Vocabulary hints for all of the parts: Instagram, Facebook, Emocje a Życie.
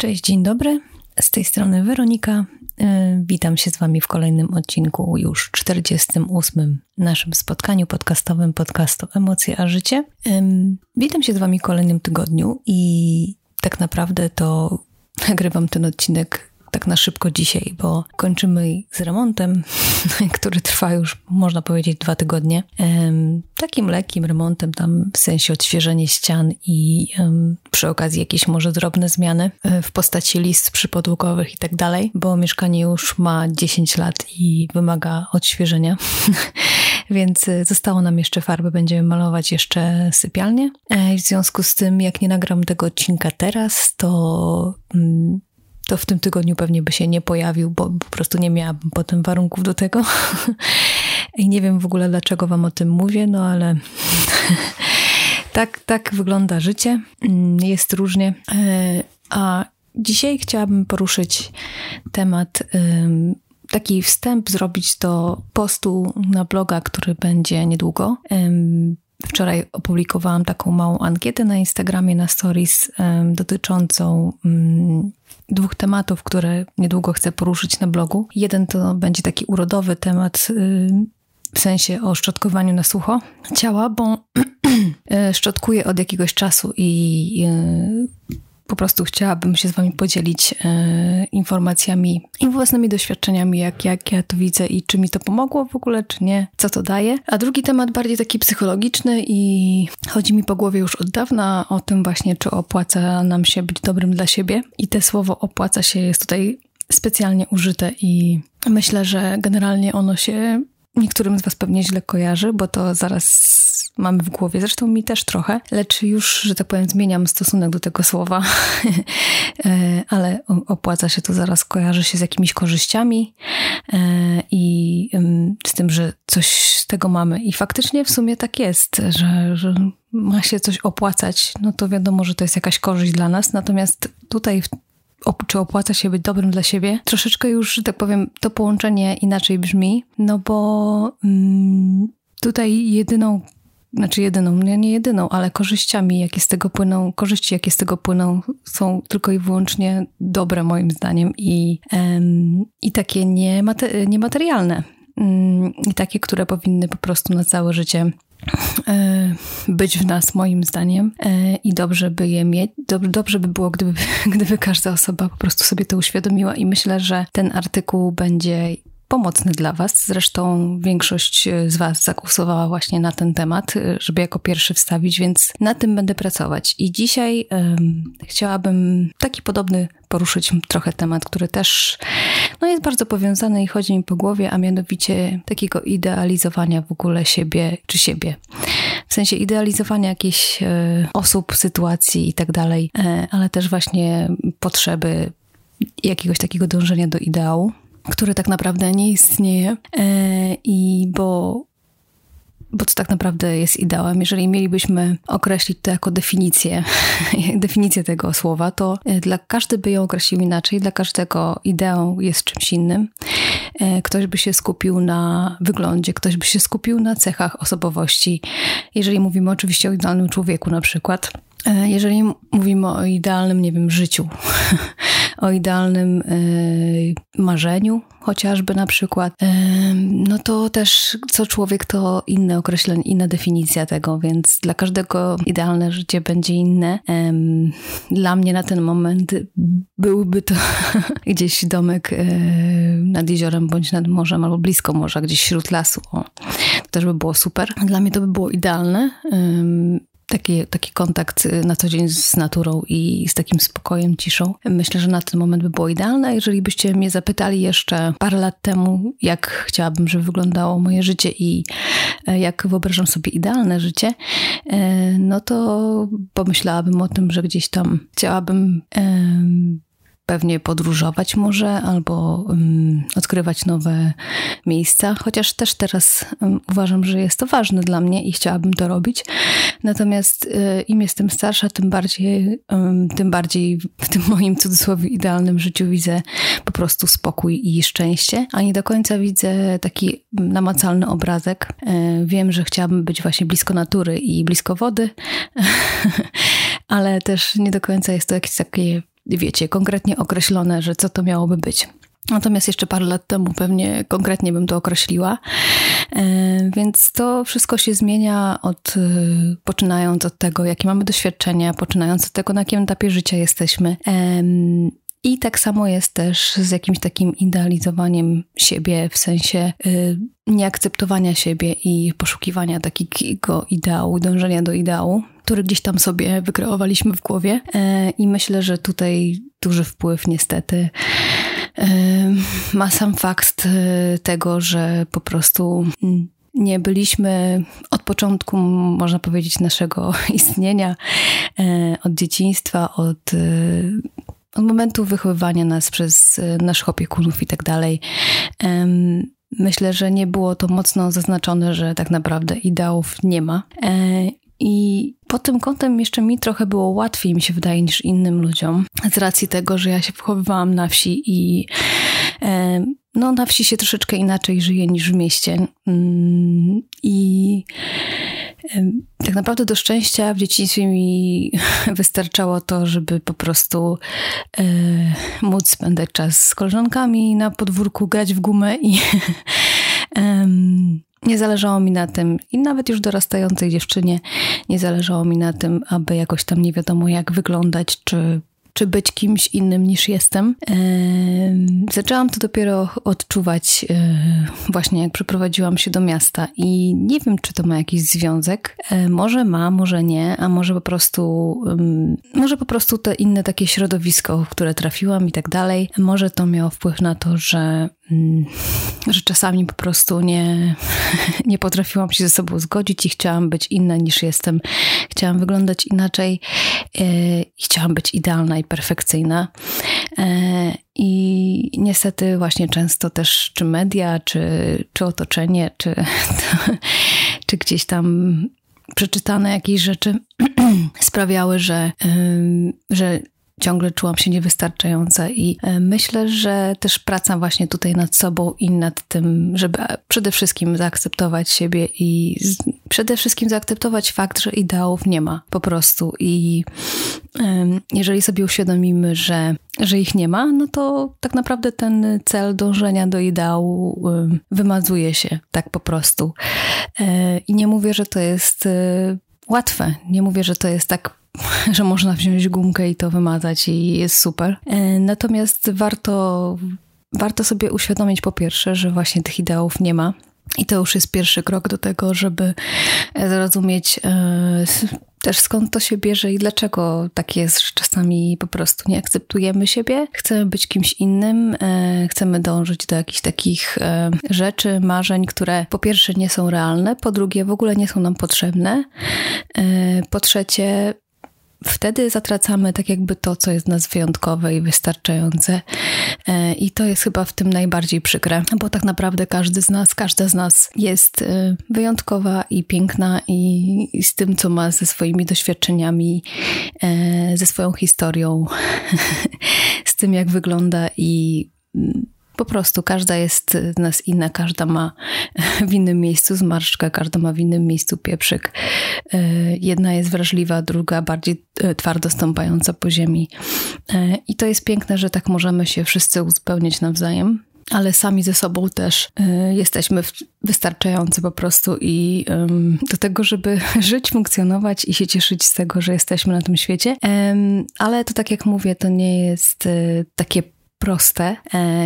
Cześć, dzień dobry. Z tej strony Weronika. Witam się z Wami w kolejnym odcinku, już 48. naszym spotkaniu podcastowym podcastu Emocje a Życie. Witam się z Wami w kolejnym tygodniu i tak naprawdę to nagrywam ten odcinek tak na szybko dzisiaj, bo kończymy z remontem, który trwa już, można powiedzieć, 2 tygodnie. Takim lekkim remontem, tam w sensie odświeżenie ścian i przy okazji jakieś może drobne zmiany w postaci list przypodłogowych i tak dalej, bo mieszkanie już ma 10 lat i wymaga odświeżenia. Więc zostało nam jeszcze farby, będziemy malować jeszcze sypialnię. W związku z tym, jak nie nagram tego odcinka teraz, to w tym tygodniu pewnie by się nie pojawił, bo po prostu nie miałabym potem warunków do tego. I nie wiem w ogóle, dlaczego wam o tym mówię, no ale tak wygląda życie. Jest różnie. A dzisiaj chciałabym poruszyć temat, taki wstęp zrobić do postu na bloga, który będzie niedługo. Wczoraj opublikowałam taką małą ankietę na Instagramie, na stories, dotyczącą 2 tematów, które niedługo chcę poruszyć na blogu. Jeden to będzie taki urodowy temat, w sensie o szczotkowaniu na sucho ciała, bo szczotkuję od jakiegoś czasu i po prostu chciałabym się z Wami podzielić informacjami i własnymi doświadczeniami, jak ja to widzę i czy mi to pomogło w ogóle, czy nie, co to daje. A drugi temat bardziej taki psychologiczny i chodzi mi po głowie już od dawna o tym właśnie, czy opłaca nam się być dobrym dla siebie. I te słowo opłaca się jest tutaj specjalnie użyte i myślę, że generalnie ono się niektórym z Was pewnie źle kojarzy, bo to zaraz mamy w głowie, zresztą mi też trochę, lecz już, że tak powiem, zmieniam stosunek do tego słowa, ale opłaca się to zaraz kojarzy się z jakimiś korzyściami i z tym, że coś z tego mamy. I faktycznie w sumie tak jest, że ma się coś opłacać, no to wiadomo, że to jest jakaś korzyść dla nas, natomiast tutaj czy opłaca się być dobrym dla siebie? Troszeczkę już, że tak powiem, to połączenie inaczej brzmi, no bo tutaj ale korzyściami, jakie z tego płyną, są tylko i wyłącznie dobre moim zdaniem i takie niematerialne i takie, które powinny po prostu na całe życie być w nas moim zdaniem i dobrze by je mieć. Dobrze by było, gdyby każda osoba po prostu sobie to uświadomiła i myślę, że ten artykuł będzie pomocny dla Was. Zresztą większość z Was zagłosowała właśnie na ten temat, żeby jako pierwszy wstawić, więc na tym będę pracować. I dzisiaj chciałabym taki podobny poruszyć trochę temat, który też jest bardzo powiązany i chodzi mi po głowie, a mianowicie takiego idealizowania w ogóle siebie czy siebie. W sensie idealizowania jakichś osób, sytuacji i tak dalej, ale też właśnie potrzeby jakiegoś takiego dążenia do ideału, który tak naprawdę nie istnieje i bo co tak naprawdę jest ideałem. Jeżeli mielibyśmy określić to jako definicję tego słowa, to każdy by ją określił inaczej, dla każdego ideał jest czymś innym. Ktoś by się skupił na wyglądzie, ktoś by się skupił na cechach osobowości. Jeżeli mówimy oczywiście o idealnym człowieku na przykład, jeżeli mówimy o idealnym, życiu, o idealnym marzeniu chociażby na przykład, no to też co człowiek to inne określenie, inna definicja tego, więc dla każdego idealne życie będzie inne. Dla mnie na ten moment byłby to gdzieś domek nad jeziorem bądź nad morzem albo blisko morza, gdzieś wśród lasu. To też by było super. Dla mnie to by było idealne. Taki kontakt na co dzień z naturą i z takim spokojem, ciszą. Myślę, że na ten moment by było idealne. Jeżeli byście mnie zapytali jeszcze parę lat temu, jak chciałabym, żeby wyglądało moje życie i jak wyobrażam sobie idealne życie, no to pomyślałabym o tym, że gdzieś tam chciałabym pewnie podróżować może, albo odkrywać nowe miejsca, chociaż też teraz uważam, że jest to ważne dla mnie i chciałabym to robić. Natomiast im jestem starsza, tym bardziej w tym moim cudzysłowie idealnym życiu widzę po prostu spokój i szczęście, a nie do końca widzę taki namacalny obrazek. Wiem, że chciałabym być właśnie blisko natury i blisko wody, ale też nie do końca jest to jakieś takie wiecie, konkretnie określone, że co to miałoby być. Natomiast jeszcze parę lat temu pewnie konkretnie bym to określiła, więc to wszystko się zmienia poczynając od tego, jakie mamy doświadczenia, poczynając od tego, na jakim etapie życia jesteśmy. I tak samo jest też z jakimś takim idealizowaniem siebie, w sensie nieakceptowania siebie i poszukiwania takiego ideału, dążenia do ideału, który gdzieś tam sobie wykreowaliśmy w głowie. I myślę, że tutaj duży wpływ niestety ma sam fakt tego, że po prostu nie byliśmy od początku, można powiedzieć, naszego istnienia, od dzieciństwa, od momentu wychowywania nas przez naszych opiekunów i tak dalej. Myślę, że nie było to mocno zaznaczone, że tak naprawdę ideałów nie ma. I pod tym kątem jeszcze mi trochę było łatwiej, mi się wydaje, niż innym ludziom. Z racji tego, że ja się wychowywałam na wsi i na wsi się troszeczkę inaczej żyje niż w mieście. I tak naprawdę do szczęścia w dzieciństwie mi wystarczało to, żeby po prostu móc spędzać czas z koleżankami na podwórku, grać w gumę i nie zależało mi na tym, i nawet już dorastającej dziewczynie nie zależało mi na tym, aby jakoś tam nie wiadomo jak wyglądać, czy być kimś innym niż jestem. Zaczęłam to dopiero odczuwać właśnie jak przeprowadziłam się do miasta i nie wiem, czy to ma jakiś związek. Może ma, może nie, a może po prostu te inne takie środowisko, w które trafiłam i tak dalej. Może to miało wpływ na to, że czasami po prostu nie potrafiłam się ze sobą zgodzić i chciałam być inna niż jestem. Chciałam wyglądać inaczej i chciałam być idealna i perfekcyjna. I niestety właśnie często też czy media, czy otoczenie, czy gdzieś tam przeczytane jakieś rzeczy sprawiały, że ciągle czułam się niewystarczająca i myślę, że też praca właśnie tutaj nad sobą i nad tym, żeby przede wszystkim zaakceptować siebie i przede wszystkim zaakceptować fakt, że ideałów nie ma po prostu i jeżeli sobie uświadomimy, że ich nie ma, no to tak naprawdę ten cel dążenia do ideału wymazuje się tak po prostu i nie mówię, że to jest łatwe, nie mówię, że to jest tak, że można wziąć gumkę i to wymazać i jest super. Natomiast warto sobie uświadomić po pierwsze, że właśnie tych ideałów nie ma i to już jest pierwszy krok do tego, żeby zrozumieć też skąd to się bierze i dlaczego tak jest, że czasami po prostu nie akceptujemy siebie, chcemy być kimś innym, chcemy dążyć do jakichś takich rzeczy, marzeń, które po pierwsze nie są realne, po drugie w ogóle nie są nam potrzebne, po trzecie wtedy zatracamy tak jakby to, co jest w nas wyjątkowe i wystarczające i to jest chyba w tym najbardziej przykre, bo tak naprawdę każdy z nas, każda z nas jest wyjątkowa i piękna i z tym, co ma, ze swoimi doświadczeniami, ze swoją historią, z tym, jak wygląda i po prostu każda jest z nas inna, każda ma w innym miejscu zmarszczkę, każda ma w innym miejscu pieprzyk. Jedna jest wrażliwa, druga bardziej twardo stąpająca po ziemi. I to jest piękne, że tak możemy się wszyscy uzupełniać nawzajem, ale sami ze sobą też jesteśmy wystarczający po prostu i do tego, żeby żyć, funkcjonować i się cieszyć z tego, że jesteśmy na tym świecie. Ale to tak jak mówię, to nie jest takie proste.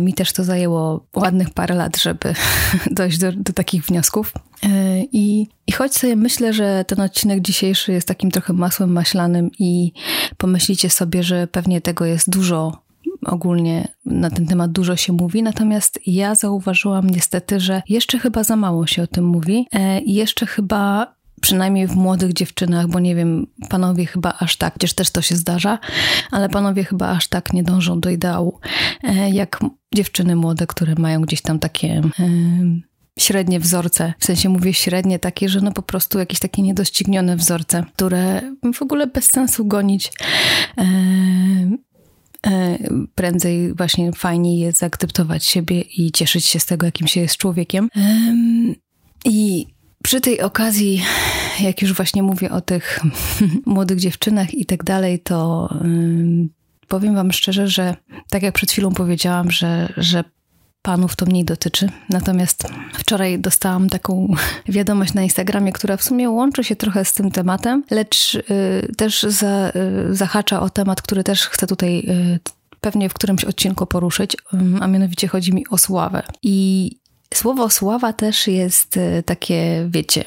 Mi też to zajęło ładnych parę lat, żeby dojść do takich wniosków. I choć sobie myślę, że ten odcinek dzisiejszy jest takim trochę masłem maślanym i pomyślicie sobie, że pewnie tego jest dużo, ogólnie na ten temat dużo się mówi, natomiast ja zauważyłam niestety, że jeszcze chyba za mało się o tym mówi. Jeszcze chyba przynajmniej w młodych dziewczynach, bo nie wiem, panowie chyba aż tak, chociaż też to się zdarza, ale panowie chyba aż tak nie dążą do ideału, jak dziewczyny młode, które mają gdzieś tam takie średnie wzorce, w sensie mówię średnie takie, że no po prostu jakieś takie niedoścignione wzorce, które w ogóle bez sensu gonić. Prędzej właśnie fajniej jest zaakceptować siebie i cieszyć się z tego, jakim się jest człowiekiem. I przy tej okazji, jak już właśnie mówię o tych młodych dziewczynach i tak dalej, to powiem wam szczerze, że tak jak przed chwilą powiedziałam, że panów to mniej dotyczy. Natomiast wczoraj dostałam taką wiadomość na Instagramie, która w sumie łączy się trochę z tym tematem, lecz też zahacza o temat, który też chcę tutaj pewnie w którymś odcinku poruszyć, a mianowicie chodzi mi o sławę. I słowo sława też jest takie, wiecie,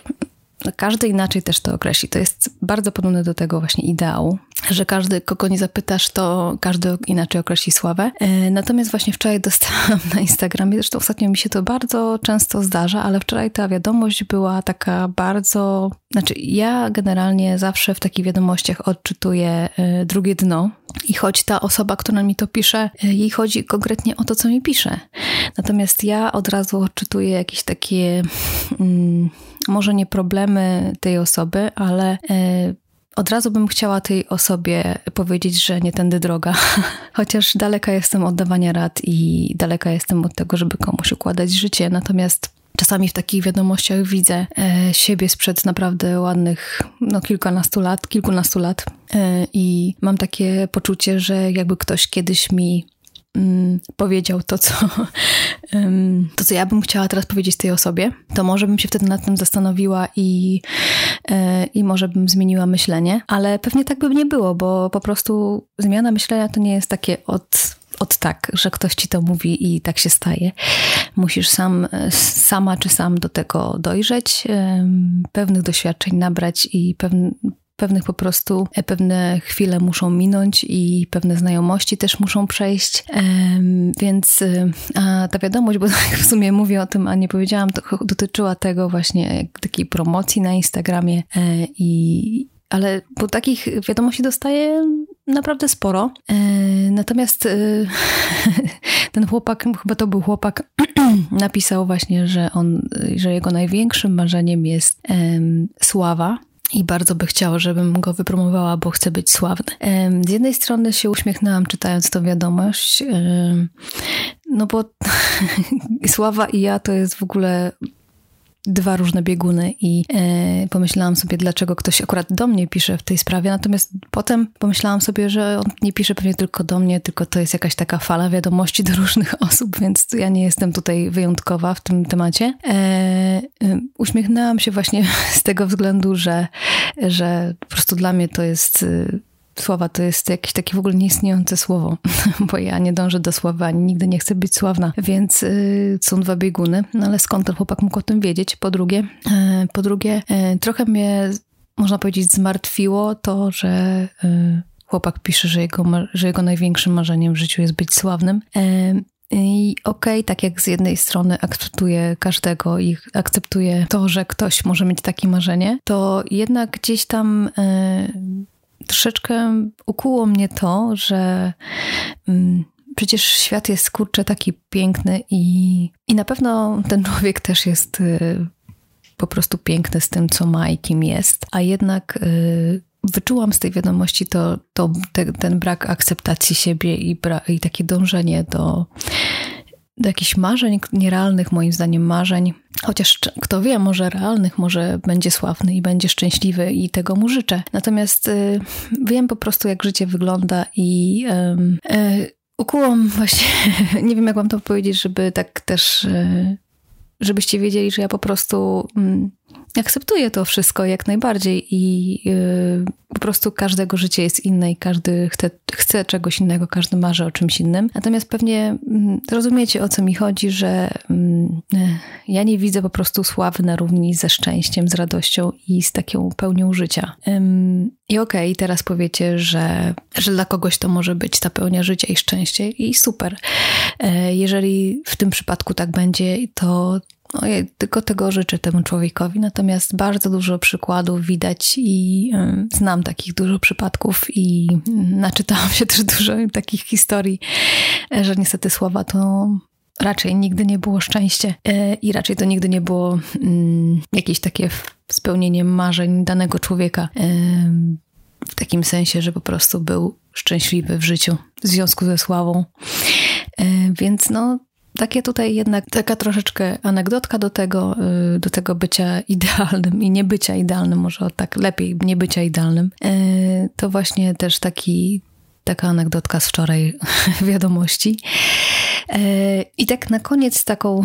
każdy inaczej też to określi. To jest bardzo podobne do tego właśnie ideału, że każdy, kogo nie zapytasz, to każdy inaczej określi sławę. Natomiast właśnie wczoraj dostałam na Instagramie, zresztą ostatnio mi się to bardzo często zdarza, ale wczoraj ta wiadomość była taka bardzo... Znaczy ja generalnie zawsze w takich wiadomościach odczytuję drugie dno i choć ta osoba, która mi to pisze, jej chodzi konkretnie o to, co mi pisze. Natomiast ja od razu odczytuję jakieś takie... może nie problemy tej osoby, ale od razu bym chciała tej osobie powiedzieć, że nie tędy droga. Chociaż daleka jestem od dawania rad i daleka jestem od tego, żeby komuś układać życie. Natomiast czasami w takich wiadomościach widzę siebie sprzed naprawdę ładnych kilkunastu lat i mam takie poczucie, że jakby ktoś kiedyś mi powiedział to, co ja bym chciała teraz powiedzieć tej osobie, to może bym się wtedy nad tym zastanowiła i może bym zmieniła myślenie, ale pewnie tak by nie było, bo po prostu zmiana myślenia to nie jest takie od tak, że ktoś ci to mówi i tak się staje. Musisz sama czy sam do tego dojrzeć, pewnych doświadczeń nabrać i pewne chwile muszą minąć i pewne znajomości też muszą przejść, więc ta wiadomość, bo w sumie mówię o tym, a nie powiedziałam, to dotyczyła tego właśnie takiej promocji na Instagramie, ale bo takich wiadomości dostaję naprawdę sporo, natomiast ten chłopak, chyba to był chłopak, napisał właśnie, że jego największym marzeniem jest sława. I bardzo by chciał, żebym go wypromowała, bo chcę być sławny. Z jednej strony się uśmiechnęłam, czytając tą wiadomość, no bo sława i ja to jest w ogóle dwa różne bieguny i pomyślałam sobie, dlaczego ktoś akurat do mnie pisze w tej sprawie, natomiast potem pomyślałam sobie, że on nie pisze pewnie tylko do mnie, tylko to jest jakaś taka fala wiadomości do różnych osób, więc ja nie jestem tutaj wyjątkowa w tym temacie. Uśmiechnęłam się właśnie z tego względu, że po prostu dla mnie to jest... Sława to jest jakieś takie w ogóle nieistniejące słowo, bo ja nie dążę do sławy, ani nigdy nie chcę być sławna, więc są dwa bieguny, no ale skąd ten chłopak mógł o tym wiedzieć? Po drugie, trochę mnie, można powiedzieć, zmartwiło to, że chłopak pisze, że jego największym marzeniem w życiu jest być sławnym. I okej, tak jak z jednej strony akceptuję każdego i akceptuję to, że ktoś może mieć takie marzenie, to jednak gdzieś tam... Troszeczkę ukuło mnie to, że przecież świat jest, kurczę, taki piękny i na pewno ten człowiek też jest po prostu piękny z tym, co ma i kim jest, a jednak wyczułam z tej wiadomości ten brak akceptacji siebie i takie dążenie do jakichś marzeń, nierealnych moim zdaniem marzeń, chociaż kto wie, może realnych, może będzie sławny i będzie szczęśliwy i tego mu życzę. Natomiast wiem po prostu, jak życie wygląda i ukułam właśnie, nie wiem jak wam to powiedzieć, żeby tak też, żebyście wiedzieli, że ja po prostu akceptuję to wszystko jak najbardziej i po prostu każdego życie jest inne i każdy chce czegoś innego, każdy marzy o czymś innym. Natomiast pewnie rozumiecie, o co mi chodzi, że ja nie widzę po prostu sławy na równi ze szczęściem, z radością i z taką pełnią życia. I okej, teraz powiecie, że dla kogoś to może być ta pełnia życia i szczęście i super. Jeżeli w tym przypadku tak będzie, to no, ja tylko tego życzę temu człowiekowi, natomiast bardzo dużo przykładów widać i znam takich dużo przypadków i naczytałam się też dużo takich historii, że niestety sława to raczej nigdy nie było szczęście i raczej to nigdy nie było jakieś takie spełnienie marzeń danego człowieka w takim sensie, że po prostu był szczęśliwy w życiu w związku ze sławą, więc no taka troszeczkę anegdotka do tego bycia idealnym i nie bycia idealnym, może tak lepiej nie bycia idealnym. To właśnie też taki Taka anegdotka z wczoraj wiadomości. I tak na koniec taką,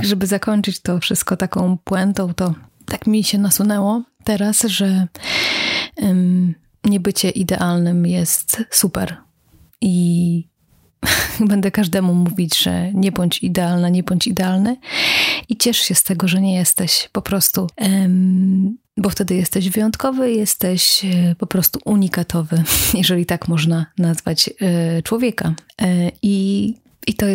żeby zakończyć to wszystko taką puentą, to tak mi się nasunęło teraz, że niebycie idealnym jest super. I będę każdemu mówić, że nie bądź idealna, nie bądź idealny i ciesz się z tego, że nie jesteś po prostu, bo wtedy jesteś wyjątkowy, jesteś po prostu unikatowy, jeżeli tak można nazwać człowieka. I to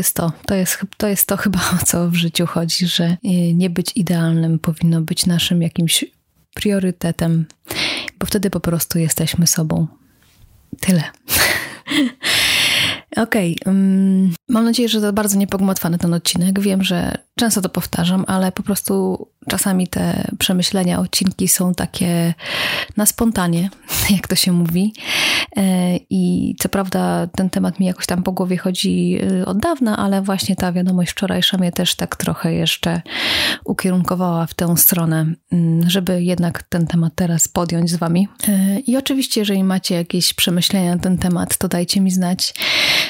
jest to chyba, o co w życiu chodzi, że nie być idealnym powinno być naszym jakimś priorytetem, bo wtedy po prostu jesteśmy sobą. Tyle. Okej, mam nadzieję, że to bardzo niepogmatwane ten odcinek. Wiem, że często to powtarzam, ale po prostu czasami te przemyślenia, odcinki są takie na spontanie, jak to się mówi. I co prawda ten temat mi jakoś tam po głowie chodzi od dawna, ale właśnie ta wiadomość wczorajsza mnie też tak trochę jeszcze ukierunkowała w tę stronę, żeby jednak ten temat teraz podjąć z wami. I oczywiście, jeżeli macie jakieś przemyślenia na ten temat, to dajcie mi znać.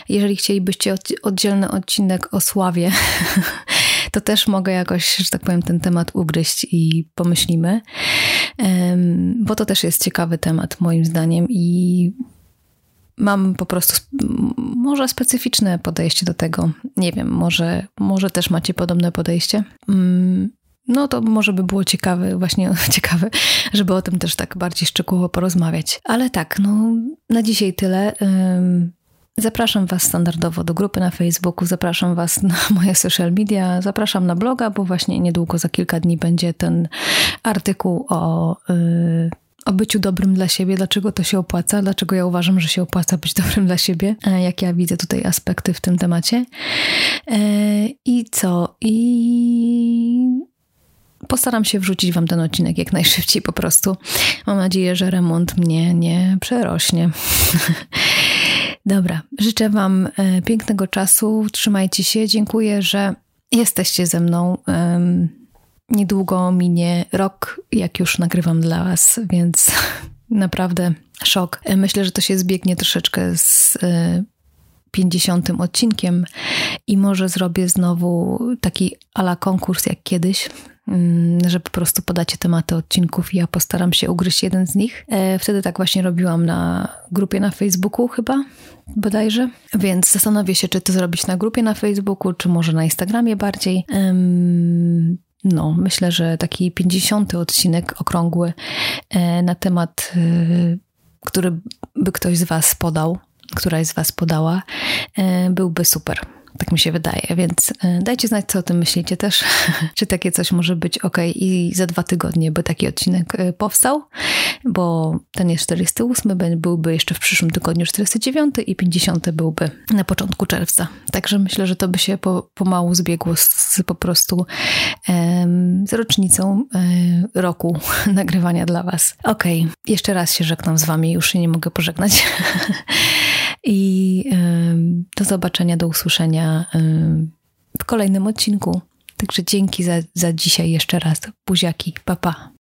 Jeżeli chcielibyście oddzielny odcinek o sławie, to też mogę jakoś, że tak powiem, ten temat ugryźć i pomyślimy, bo to też jest ciekawy temat moim zdaniem i mam po prostu może specyficzne podejście do tego. Nie wiem, może też macie podobne podejście. No to może by było ciekawe, żeby o tym też tak bardziej szczegółowo porozmawiać. Ale tak, no na dzisiaj tyle. Zapraszam was standardowo do grupy na Facebooku, zapraszam was na moje social media, zapraszam na bloga, bo właśnie niedługo, za kilka dni będzie ten artykuł o byciu dobrym dla siebie, dlaczego to się opłaca, dlaczego ja uważam, że się opłaca być dobrym dla siebie, jak ja widzę tutaj aspekty w tym temacie. Postaram się wrzucić wam ten odcinek jak najszybciej po prostu. Mam nadzieję, że remont mnie nie przerośnie. Dobra, życzę wam pięknego czasu, trzymajcie się, dziękuję, że jesteście ze mną. Niedługo minie rok, jak już nagrywam dla was, więc naprawdę szok. Myślę, że to się zbiegnie troszeczkę z 50. odcinkiem i może zrobię znowu taki à la konkurs jak kiedyś, że po prostu podacie tematy odcinków i ja postaram się ugryźć jeden z nich. Wtedy tak właśnie robiłam na grupie na Facebooku chyba, bodajże. Więc zastanowię się, czy to zrobić na grupie na Facebooku, czy może na Instagramie bardziej. No, myślę, że taki 50. odcinek okrągły na temat, który by ktoś z was podał, któraś z was podała, byłby super. Tak mi się wydaje, więc dajcie znać, co o tym myślicie też, czy takie coś może być okej i za 2 tygodnie by taki odcinek powstał, bo ten jest 48, byłby jeszcze w przyszłym tygodniu 49 i 50 byłby na początku czerwca. Także myślę, że to by się pomału zbiegło z po prostu z rocznicą roku nagrywania dla was. Okej, jeszcze raz się żegnam z wami, już się nie mogę pożegnać. I do zobaczenia, do usłyszenia w kolejnym odcinku. Także dzięki za dzisiaj jeszcze raz. Buziaki, pa pa.